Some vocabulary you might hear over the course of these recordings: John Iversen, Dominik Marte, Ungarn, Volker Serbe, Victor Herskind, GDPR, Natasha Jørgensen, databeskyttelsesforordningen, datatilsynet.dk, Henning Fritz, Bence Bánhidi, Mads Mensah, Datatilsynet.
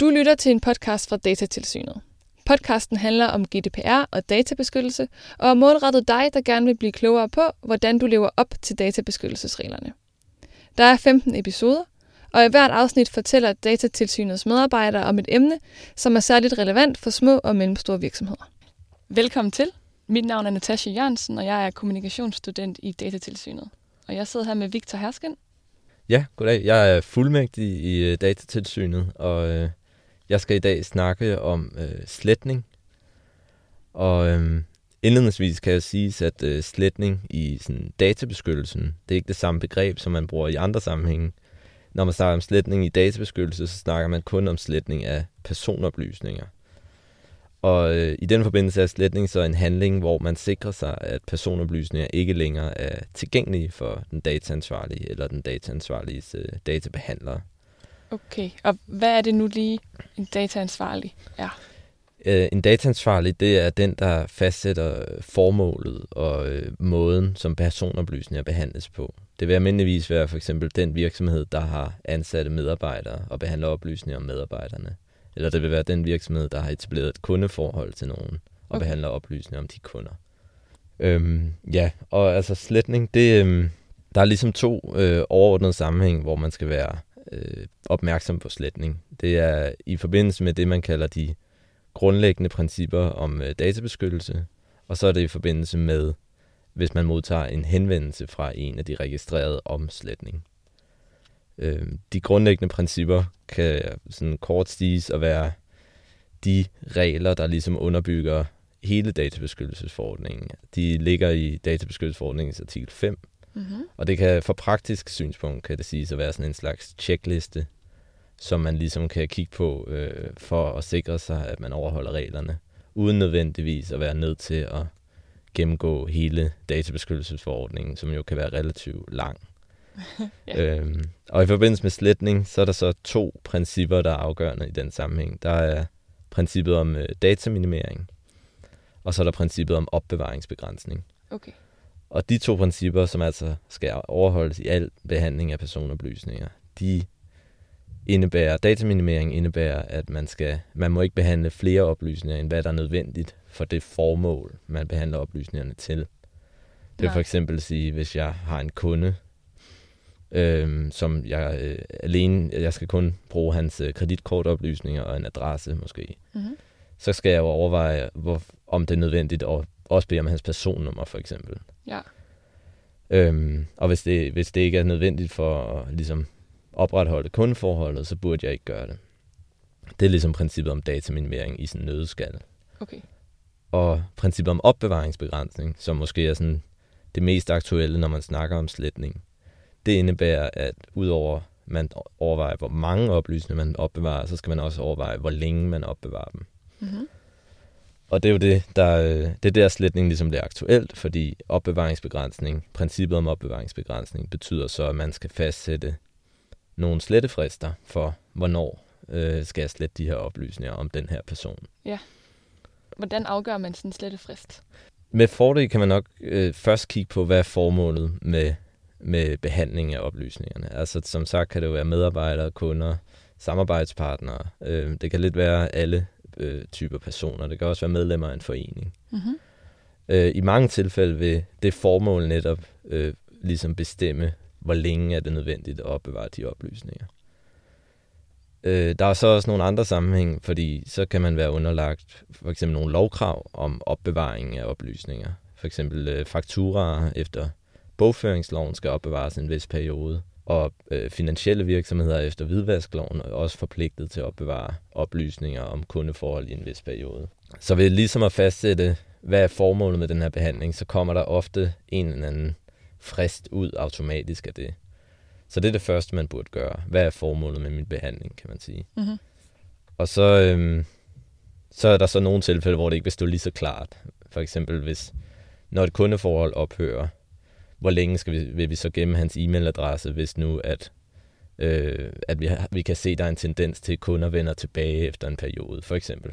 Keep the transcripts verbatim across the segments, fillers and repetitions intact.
Du lytter til en podcast fra Datatilsynet. Podcasten handler om G D P R og databeskyttelse, og er målrettet dig, der gerne vil blive klogere på, hvordan du lever op til databeskyttelsesreglerne. Der er femten episoder, og i hvert afsnit fortæller Datatilsynets medarbejdere om et emne, som er særligt relevant for små og mellemstore virksomheder. Velkommen til. Mit navn er Natasha Jørgensen, og jeg er kommunikationsstudent i Datatilsynet. Og jeg sidder her med Victor Herskind. Ja, goddag. Jeg er fuldmægtig i Datatilsynet, og jeg skal i dag snakke om øh, sletning. Og øh, indledningsvis kan jeg sige, at øh, sletning i sådan, databeskyttelsen, det er ikke det samme begreb, som man bruger i andre sammenhænge. Når man snakker om sletning i databeskyttelse, så snakker man kun om sletning af personoplysninger. Og øh, i den forbindelse er sletning så en handling, hvor man sikrer sig, at personoplysninger ikke længere er tilgængelige for den dataansvarlige eller den dataansvarliges øh, databehandlere. Okay, og hvad er det nu lige, en dataansvarlig er? Øh, en dataansvarlig, det er den, der fastsætter formålet og øh, måden, som personoplysninger behandles på. Det vil almindeligvis være for eksempel den virksomhed, der har ansatte medarbejdere og behandler oplysninger om medarbejderne. Eller det vil være den virksomhed, der har etableret et kundeforhold til nogen og okay. behandler oplysninger om de kunder. Øhm, ja, og altså sletning, det, øhm, der er ligesom to øh, overordnede sammenhæng, hvor man skal være opmærksom på sletning. Det er i forbindelse med det, man kalder de grundlæggende principper om databeskyttelse, og så er det i forbindelse med, hvis man modtager en henvendelse fra en af de registrerede om sletning. De grundlæggende principper kan sådan kort siges at være de regler, der ligesom underbygger hele databeskyttelsesforordningen. De ligger i databeskyttelsesforordningens artikel fem, Mm-hmm. Og det kan fra praktisk synspunkt kan det siges at være sådan en slags checkliste, som man ligesom kan kigge på øh, for at sikre sig, at man overholder reglerne, uden nødvendigvis at være nødt til at gennemgå hele databeskyttelsesforordningen, som jo kan være relativt lang. ja. øhm, og i forbindelse med sletning, så er der så to principper, der er afgørende i den sammenhæng. Der er princippet om øh, dataminimering, og så er der princippet om opbevaringsbegrænsning. Okay. Og de to principper, som altså skal overholdes i al behandling af personoplysninger, de indebærer, dataminimering indebærer, at man, skal, man må ikke behandle flere oplysninger, end hvad der er nødvendigt for det formål, man behandler oplysningerne til. Det vil Nej. for eksempel sige, hvis jeg har en kunde, øh, som jeg øh, alene, jeg skal kun bruge hans øh, kreditkortoplysninger og en adresse måske, mm-hmm. så skal jeg jo overveje, hvor, om det er nødvendigt at også beder om hans personnummer, for eksempel. Ja. Øhm, og hvis det, hvis det ikke er nødvendigt for at ligesom, opretholde kundeforholdet, så burde jeg ikke gøre det. Det er ligesom princippet om dataminimering i sådan en nøddeskal. Okay. Og princippet om opbevaringsbegrænsning, som måske er sådan det mest aktuelle, når man snakker om sletning, det indebærer, at udover man overvejer, hvor mange oplysninger man opbevarer, så skal man også overveje, hvor længe man opbevarer dem. Mhm. Og det er jo det, der, det er der sletning ligesom bliver aktuelt, fordi opbevaringsbegrænsning, princippet om opbevaringsbegrænsning, betyder så, at man skal fastsætte nogle slettefrister for, hvornår øh, skal jeg slette de her oplysninger om den her person. Ja. Hvordan afgør man sådan en slettefrist? Med fordel kan man nok øh, først kigge på, hvad er formålet med, med behandling af oplysningerne. Altså som sagt kan det jo være medarbejdere, kunder, samarbejdspartnere. Øh, det kan lidt være alle typer personer. Det kan også være medlemmer af en forening. Mm-hmm. Øh, I mange tilfælde vil det formål netop øh, ligesom bestemme, hvor længe er det nødvendigt at opbevare de oplysninger. Øh, der er så også nogle andre sammenhæng, fordi så kan man være underlagt for eksempel nogle lovkrav om opbevaring af oplysninger. For eksempel øh, fakturaer efter bogføringsloven skal opbevares en vis periode, og øh, finansielle virksomheder efter hvidvaskloven er også forpligtet til at opbevare oplysninger om kundeforhold i en vis periode. Så ved ligesom at fastsætte, hvad er formålet med den her behandling, så kommer der ofte en eller anden frist ud automatisk af det. Så det er det første, man burde gøre. Hvad er formålet med min behandling, kan man sige. Mm-hmm. Og så, øh, så er der så nogle tilfælde, hvor det ikke vil stå lige så klart. For eksempel, hvis, når et kundeforhold ophører, hvor længe skal vi, vil vi så gemme hans e-mailadresse, hvis nu, at, øh, at vi, har, vi kan se, der er en tendens til, at kunder vender tilbage efter en periode, for eksempel.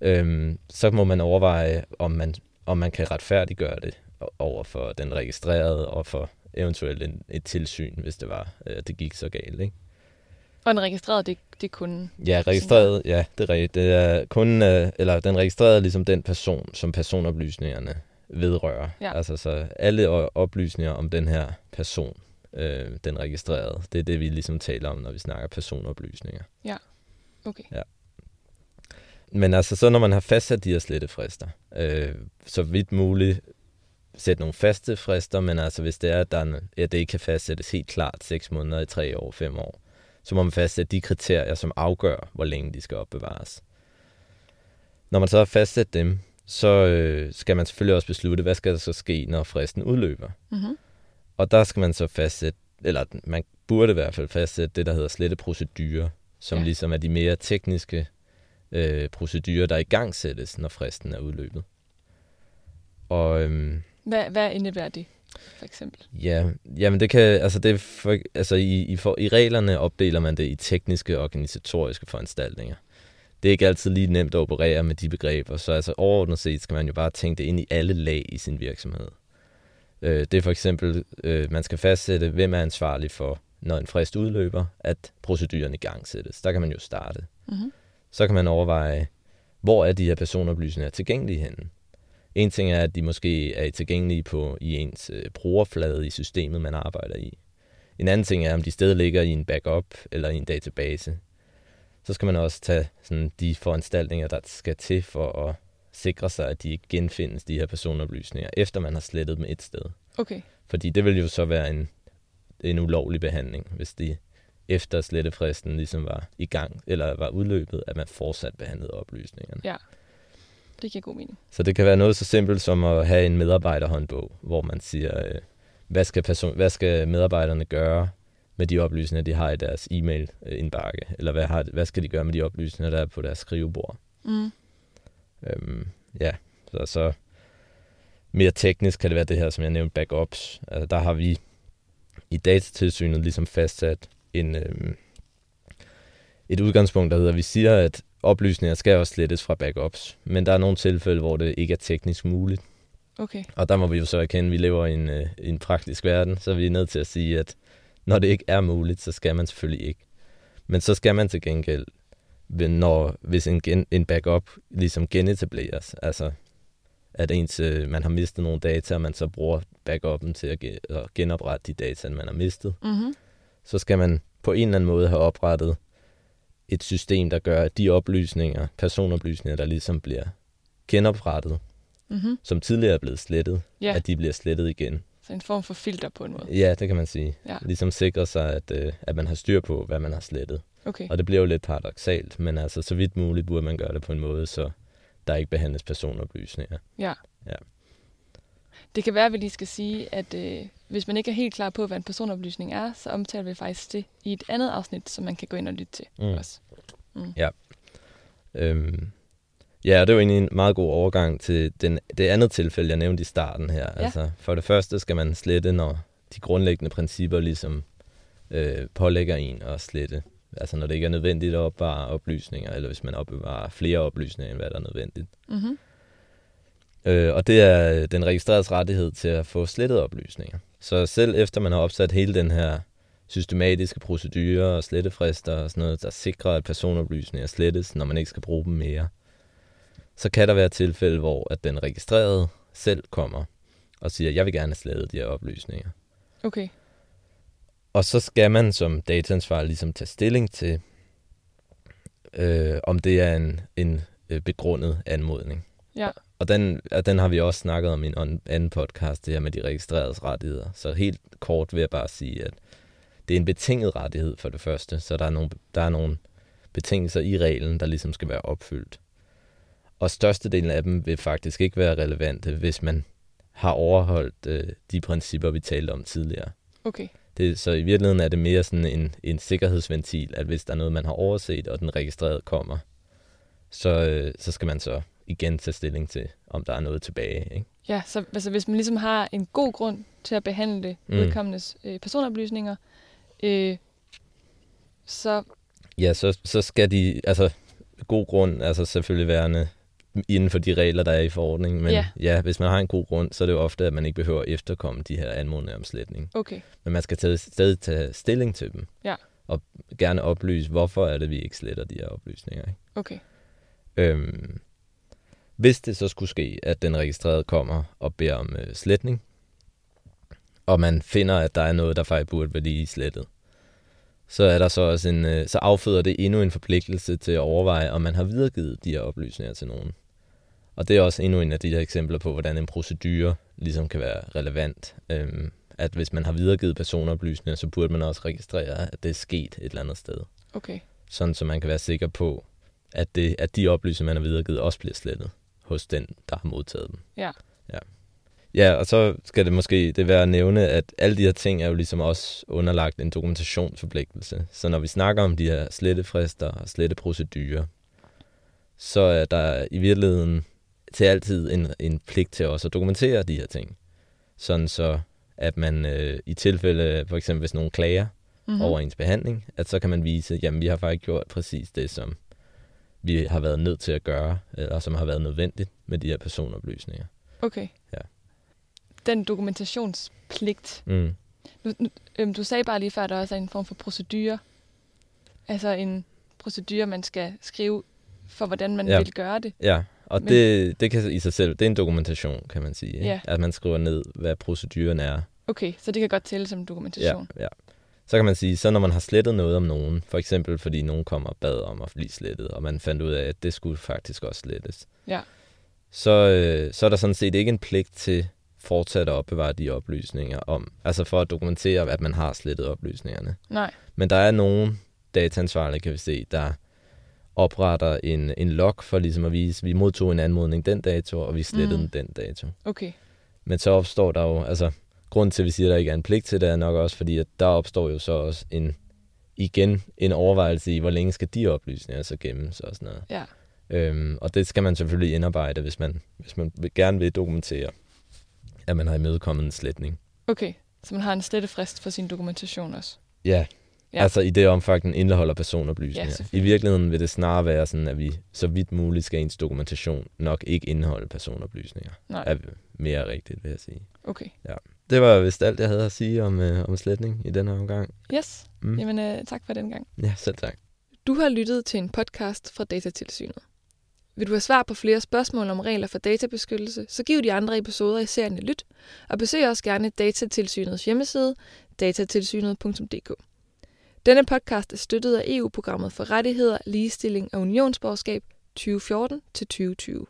Øhm, så må man overveje, om man, om man kan retfærdiggøre det over for den registrerede og for eventuelt en, et tilsyn, hvis det var, øh, det gik så galt. Ikke? Og den registrerede, det, det er kunden? Ja, registreret, ja, det er rigtigt. Det er kunden, eller den registrerede ligesom den person, som personoplysningerne vedrører. Ja. Altså så alle oplysninger om den her person, øh, den registrerede, det er det, vi ligesom taler om, når vi snakker personoplysninger. Ja, okay. Ja. Men altså så, når man har fastsat de her slettefrister, øh, så vidt muligt sætte nogle faste frister, men altså hvis det er, at, der er en, at det ikke kan fastsættes helt klart seks måneder i tre år, fem år, så må man fastsætte de kriterier, som afgør, hvor længe de skal opbevares. Når man så har fastsat dem, så øh, skal man selvfølgelig også beslutte, hvad skal der så ske, når fristen udløber. Mm-hmm. Og der skal man så fastsætte, eller man burde i hvert fald fastsætte det, der hedder sletteprocedurer, som ja. Ligesom er de mere tekniske øh, procedurer, der igangsættes, når fristen er udløbet. Og... Øhm, Hvad, hvad indebærer det, for eksempel? Ja, jamen det kan, altså det, for, altså i, i, for, i reglerne opdeler man det i tekniske og organisatoriske foranstaltninger. Det er ikke altid lige nemt at operere med de begreber, så altså overordnet set skal man jo bare tænke det ind i alle lag i sin virksomhed. Øh, det er for eksempel, øh, man skal fastsætte, hvem er ansvarlig for, når en frist udløber, at proceduren igangsættes. Der kan man jo starte. Mm-hmm. Så kan man overveje, hvor er de her personoplysninger tilgængelige henne? En ting er, at de måske er tilgængelige på i ens øh, brugerflade i systemet, man arbejder i. En anden ting er, om de stadig ligger i en backup eller i en database. Så skal man også tage sådan, de foranstaltninger, der skal til for at sikre sig, at de ikke genfindes, de her personoplysninger, efter man har slettet dem et sted. Okay. Fordi det vil jo så være en, en ulovlig behandling, hvis de efter slettefristen ligesom var i gang, eller var udløbet, at man fortsat behandlede oplysningerne. Ja. Det giver god mening. Så det kan være noget så simpelt som at have en medarbejderhåndbog, hvor man siger, øh, hvad, skal person- hvad skal medarbejderne gøre med de oplysninger, de har i deres e-mail-indbakke? Eller hvad, har de- hvad skal de gøre med de oplysninger, der er på deres skrivebord? Mm. Øhm, ja, så, så mere teknisk kan det være det her, som jeg nævnte, backups. Altså, der har vi i Datatilsynet ligesom fastsat en, øhm, et udgangspunkt, der hedder, vi siger, at oplysninger skal også slettes fra backups, men der er nogle tilfælde, hvor det ikke er teknisk muligt. Okay. Og der må vi jo så erkende, at vi lever i en, øh, i en praktisk verden, så vi er nødt til at sige, at når det ikke er muligt, så skal man selvfølgelig ikke. Men så skal man til gengæld, når, hvis en, gen, en backup ligesom genetableres, altså at ens, øh, man har mistet nogle data, og man så bruger backuppen til at, ge, at genoprette de data, man har mistet, mm-hmm. så skal man på en eller anden måde have oprettet et system, der gør, at de oplysninger, personoplysninger, der ligesom bliver genoprettet, mm-hmm. som tidligere er blevet slettet, yeah. at de bliver slettet igen. Så en form for filter på en måde. Ja, det kan man sige. Ja. Ligesom sikrer sig, at, øh, at man har styr på, hvad man har slettet. Okay. Og det bliver jo lidt paradoksalt, men altså så vidt muligt burde man gøre det på en måde, så der ikke behandles personoplysninger. Ja. ja. Det kan være, at vi lige skal sige, at øh, hvis man ikke er helt klar på, hvad en personoplysning er, så omtaler vi faktisk det i et andet afsnit, som man kan gå ind og lytte til mm. også. Mm. Ja. Øhm. Ja, og det er jo egentlig en meget god overgang til den, det andet tilfælde, jeg nævnte i starten her. Ja. Altså, for det første skal man slette, når de grundlæggende principper ligesom øh, pålægger en at slette. Altså når det ikke er nødvendigt at opbevare oplysninger, eller hvis man opbevarer flere oplysninger, end hvad der er nødvendigt. Mhm. Øh, og det er den registreredes rettighed til at få slettet oplysninger. Så selv efter man har opsat hele den her systematiske procedure og slettefrister og sådan noget, der sikrer, at personoplysninger slettes, når man ikke skal bruge dem mere, så kan der være tilfælde, hvor at den registrerede selv kommer og siger, jeg vil gerne slette de her oplysninger. Okay. Og så skal man som dataansvarlig ligesom tage stilling til, øh, om det er en, en begrundet anmodning. Ja. Og den, den har vi også snakket om i en anden podcast, det her med de registreredes rettigheder. Så helt kort vil jeg bare sige, at det er en betinget rettighed for det første, så der er nogle, der er nogle betingelser i reglen, der ligesom skal være opfyldt. Og størstedelen af dem vil faktisk ikke være relevante, hvis man har overholdt øh, de principper, vi talte om tidligere. Okay. Det, så i virkeligheden er det mere sådan en, en sikkerhedsventil, at hvis der er noget, man har overset, og den registrerede kommer, så, øh, så skal man så... igen tage stilling til, om der er noget tilbage. Ikke? Ja, så altså, hvis man ligesom har en god grund til at behandle mm. vedkommendes øh, personoplysninger, øh, så... Ja, så, så skal de... Altså, god grund, altså selvfølgelig værende inden for de regler, der er i forordningen, men ja. ja, hvis man har en god grund, så er det jo ofte, at man ikke behøver at efterkomme de her anmodninger om sletning. Okay. Men man skal tage, stadig tage stilling til dem. Ja. og gerne oplyse, hvorfor er det, vi ikke sletter de her oplysninger. Ikke? Okay. Øhm, hvis det så skulle ske, at den registrerede kommer og beder om øh, sletning, og man finder, at der er noget, der faktisk burde være lige slettet, så er der så også en, øh, så afføder det endnu en forpligtelse til at overveje, om man har videregivet de her oplysninger til nogen. Og det er også endnu en af de her eksempler på, hvordan en procedure ligesom kan være relevant. Øhm, at hvis man har videregivet personoplysninger, så burde man også registrere, at det er sket et eller andet sted. Okay. Sådan, så man kan være sikker på, at, det, at de oplysninger, man har videregivet, også bliver slettet hos den, der har modtaget dem. Ja. Ja. Ja, og så skal det måske det være at nævne, at alle de her ting er jo ligesom også underlagt en dokumentationsforpligtelse. Så når vi snakker om de her slettefrister og sletteprocedurer, så er der i virkeligheden til altid en, en pligt til også at dokumentere de her ting. Sådan så, at man øh, i tilfælde, for eksempel hvis nogen klager mm-hmm. over ens behandling, at så kan man vise, jamen vi har faktisk gjort præcis det, som vi har været nødt til at gøre, eller som har været nødvendigt med de her personoplysninger. Okay. Ja. Den dokumentationspligt. Mm. Du, øh, du sagde bare lige før, at der også er en form for procedure. Altså en procedure, man skal skrive for, hvordan man ja. vil gøre det. Ja. Og Men... det, det kan i sig selv, det er en dokumentation, kan man sige. Ja. At man skriver ned, hvad proceduren er. Okay, så det kan godt tælle som dokumentation. Ja, ja. Så kan man sige, så når man har slettet noget om nogen, for eksempel fordi nogen kom og bad om at blive slettet, og man fandt ud af, at det skulle faktisk også slettes, ja. så, øh, så er der sådan set ikke en pligt til fortsat at opbevare de oplysninger om, altså for at dokumentere, at man har slettet oplysningerne. Nej. Men der er nogen dataansvarlige, kan vi se, der opretter en, en log for ligesom at vise, at vi modtog en anmodning den dato, og vi slettede mm. den dato. Okay. Men så opstår der jo, altså grunden til, at vi siger, at der ikke er en pligt til det, er nok også, fordi at der opstår jo så også en, igen en overvejelse i, hvor længe skal de oplysninger så gemmes og sådan noget. Ja. Øhm, og det skal man selvfølgelig indarbejde, hvis man, hvis man gerne vil dokumentere, at man har imødekommet en sletning. Okay, så man har en slettefrist for sin dokumentation også? Ja. Ja. Altså i det omfang, den indeholder personoplysninger. Ja, i virkeligheden vil det snarere være sådan, at vi så vidt muligt skal ens dokumentation nok ikke indeholde personoplysninger. Nej. Er mere rigtigt, vil jeg sige. Okay. Ja. Det var vist alt, jeg havde at sige om, øh, om sletning i denne omgang. Yes. Mm. Jamen øh, tak for den gang. Ja, selv tak. Du har lyttet til en podcast fra Datatilsynet. Vil du have svar på flere spørgsmål om regler for databeskyttelse, så giv de andre episoder i serien et lyt, og besøg også gerne Datatilsynets hjemmeside, datatilsynet punktum d k. Denne podcast er støttet af E U-programmet for rettigheder, ligestilling og unionsborgerskab tyve fjorten til tyve tyve.